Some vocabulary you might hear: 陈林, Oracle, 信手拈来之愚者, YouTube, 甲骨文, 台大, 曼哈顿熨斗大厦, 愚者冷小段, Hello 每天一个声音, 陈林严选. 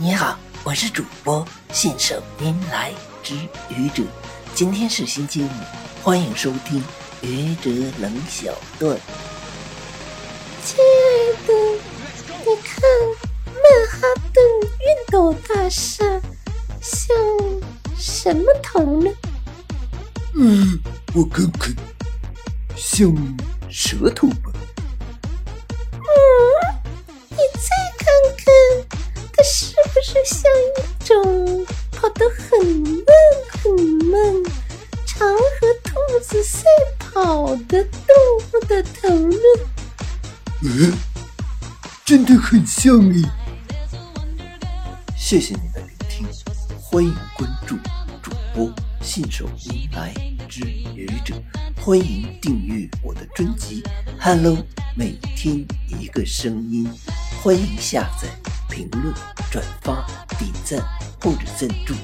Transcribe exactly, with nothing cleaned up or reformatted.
你好，我是主播信手拈来之愚者，今天是星期五，欢迎收听愚者冷小段。亲爱的，你看曼哈顿熨斗大厦像什么头呢？嗯，我看看，像舌头吧。嗯，你再看看，它是不是像一种跑得很慢很慢，常和兔子赛跑的动物的头呢？嗯，真的很像你。谢谢你的聆听，欢迎关注主播信手拈来之愚者，欢迎订阅我的专辑 Hello 每天一个声音，欢迎下载、评论、转发、点赞或者赞助。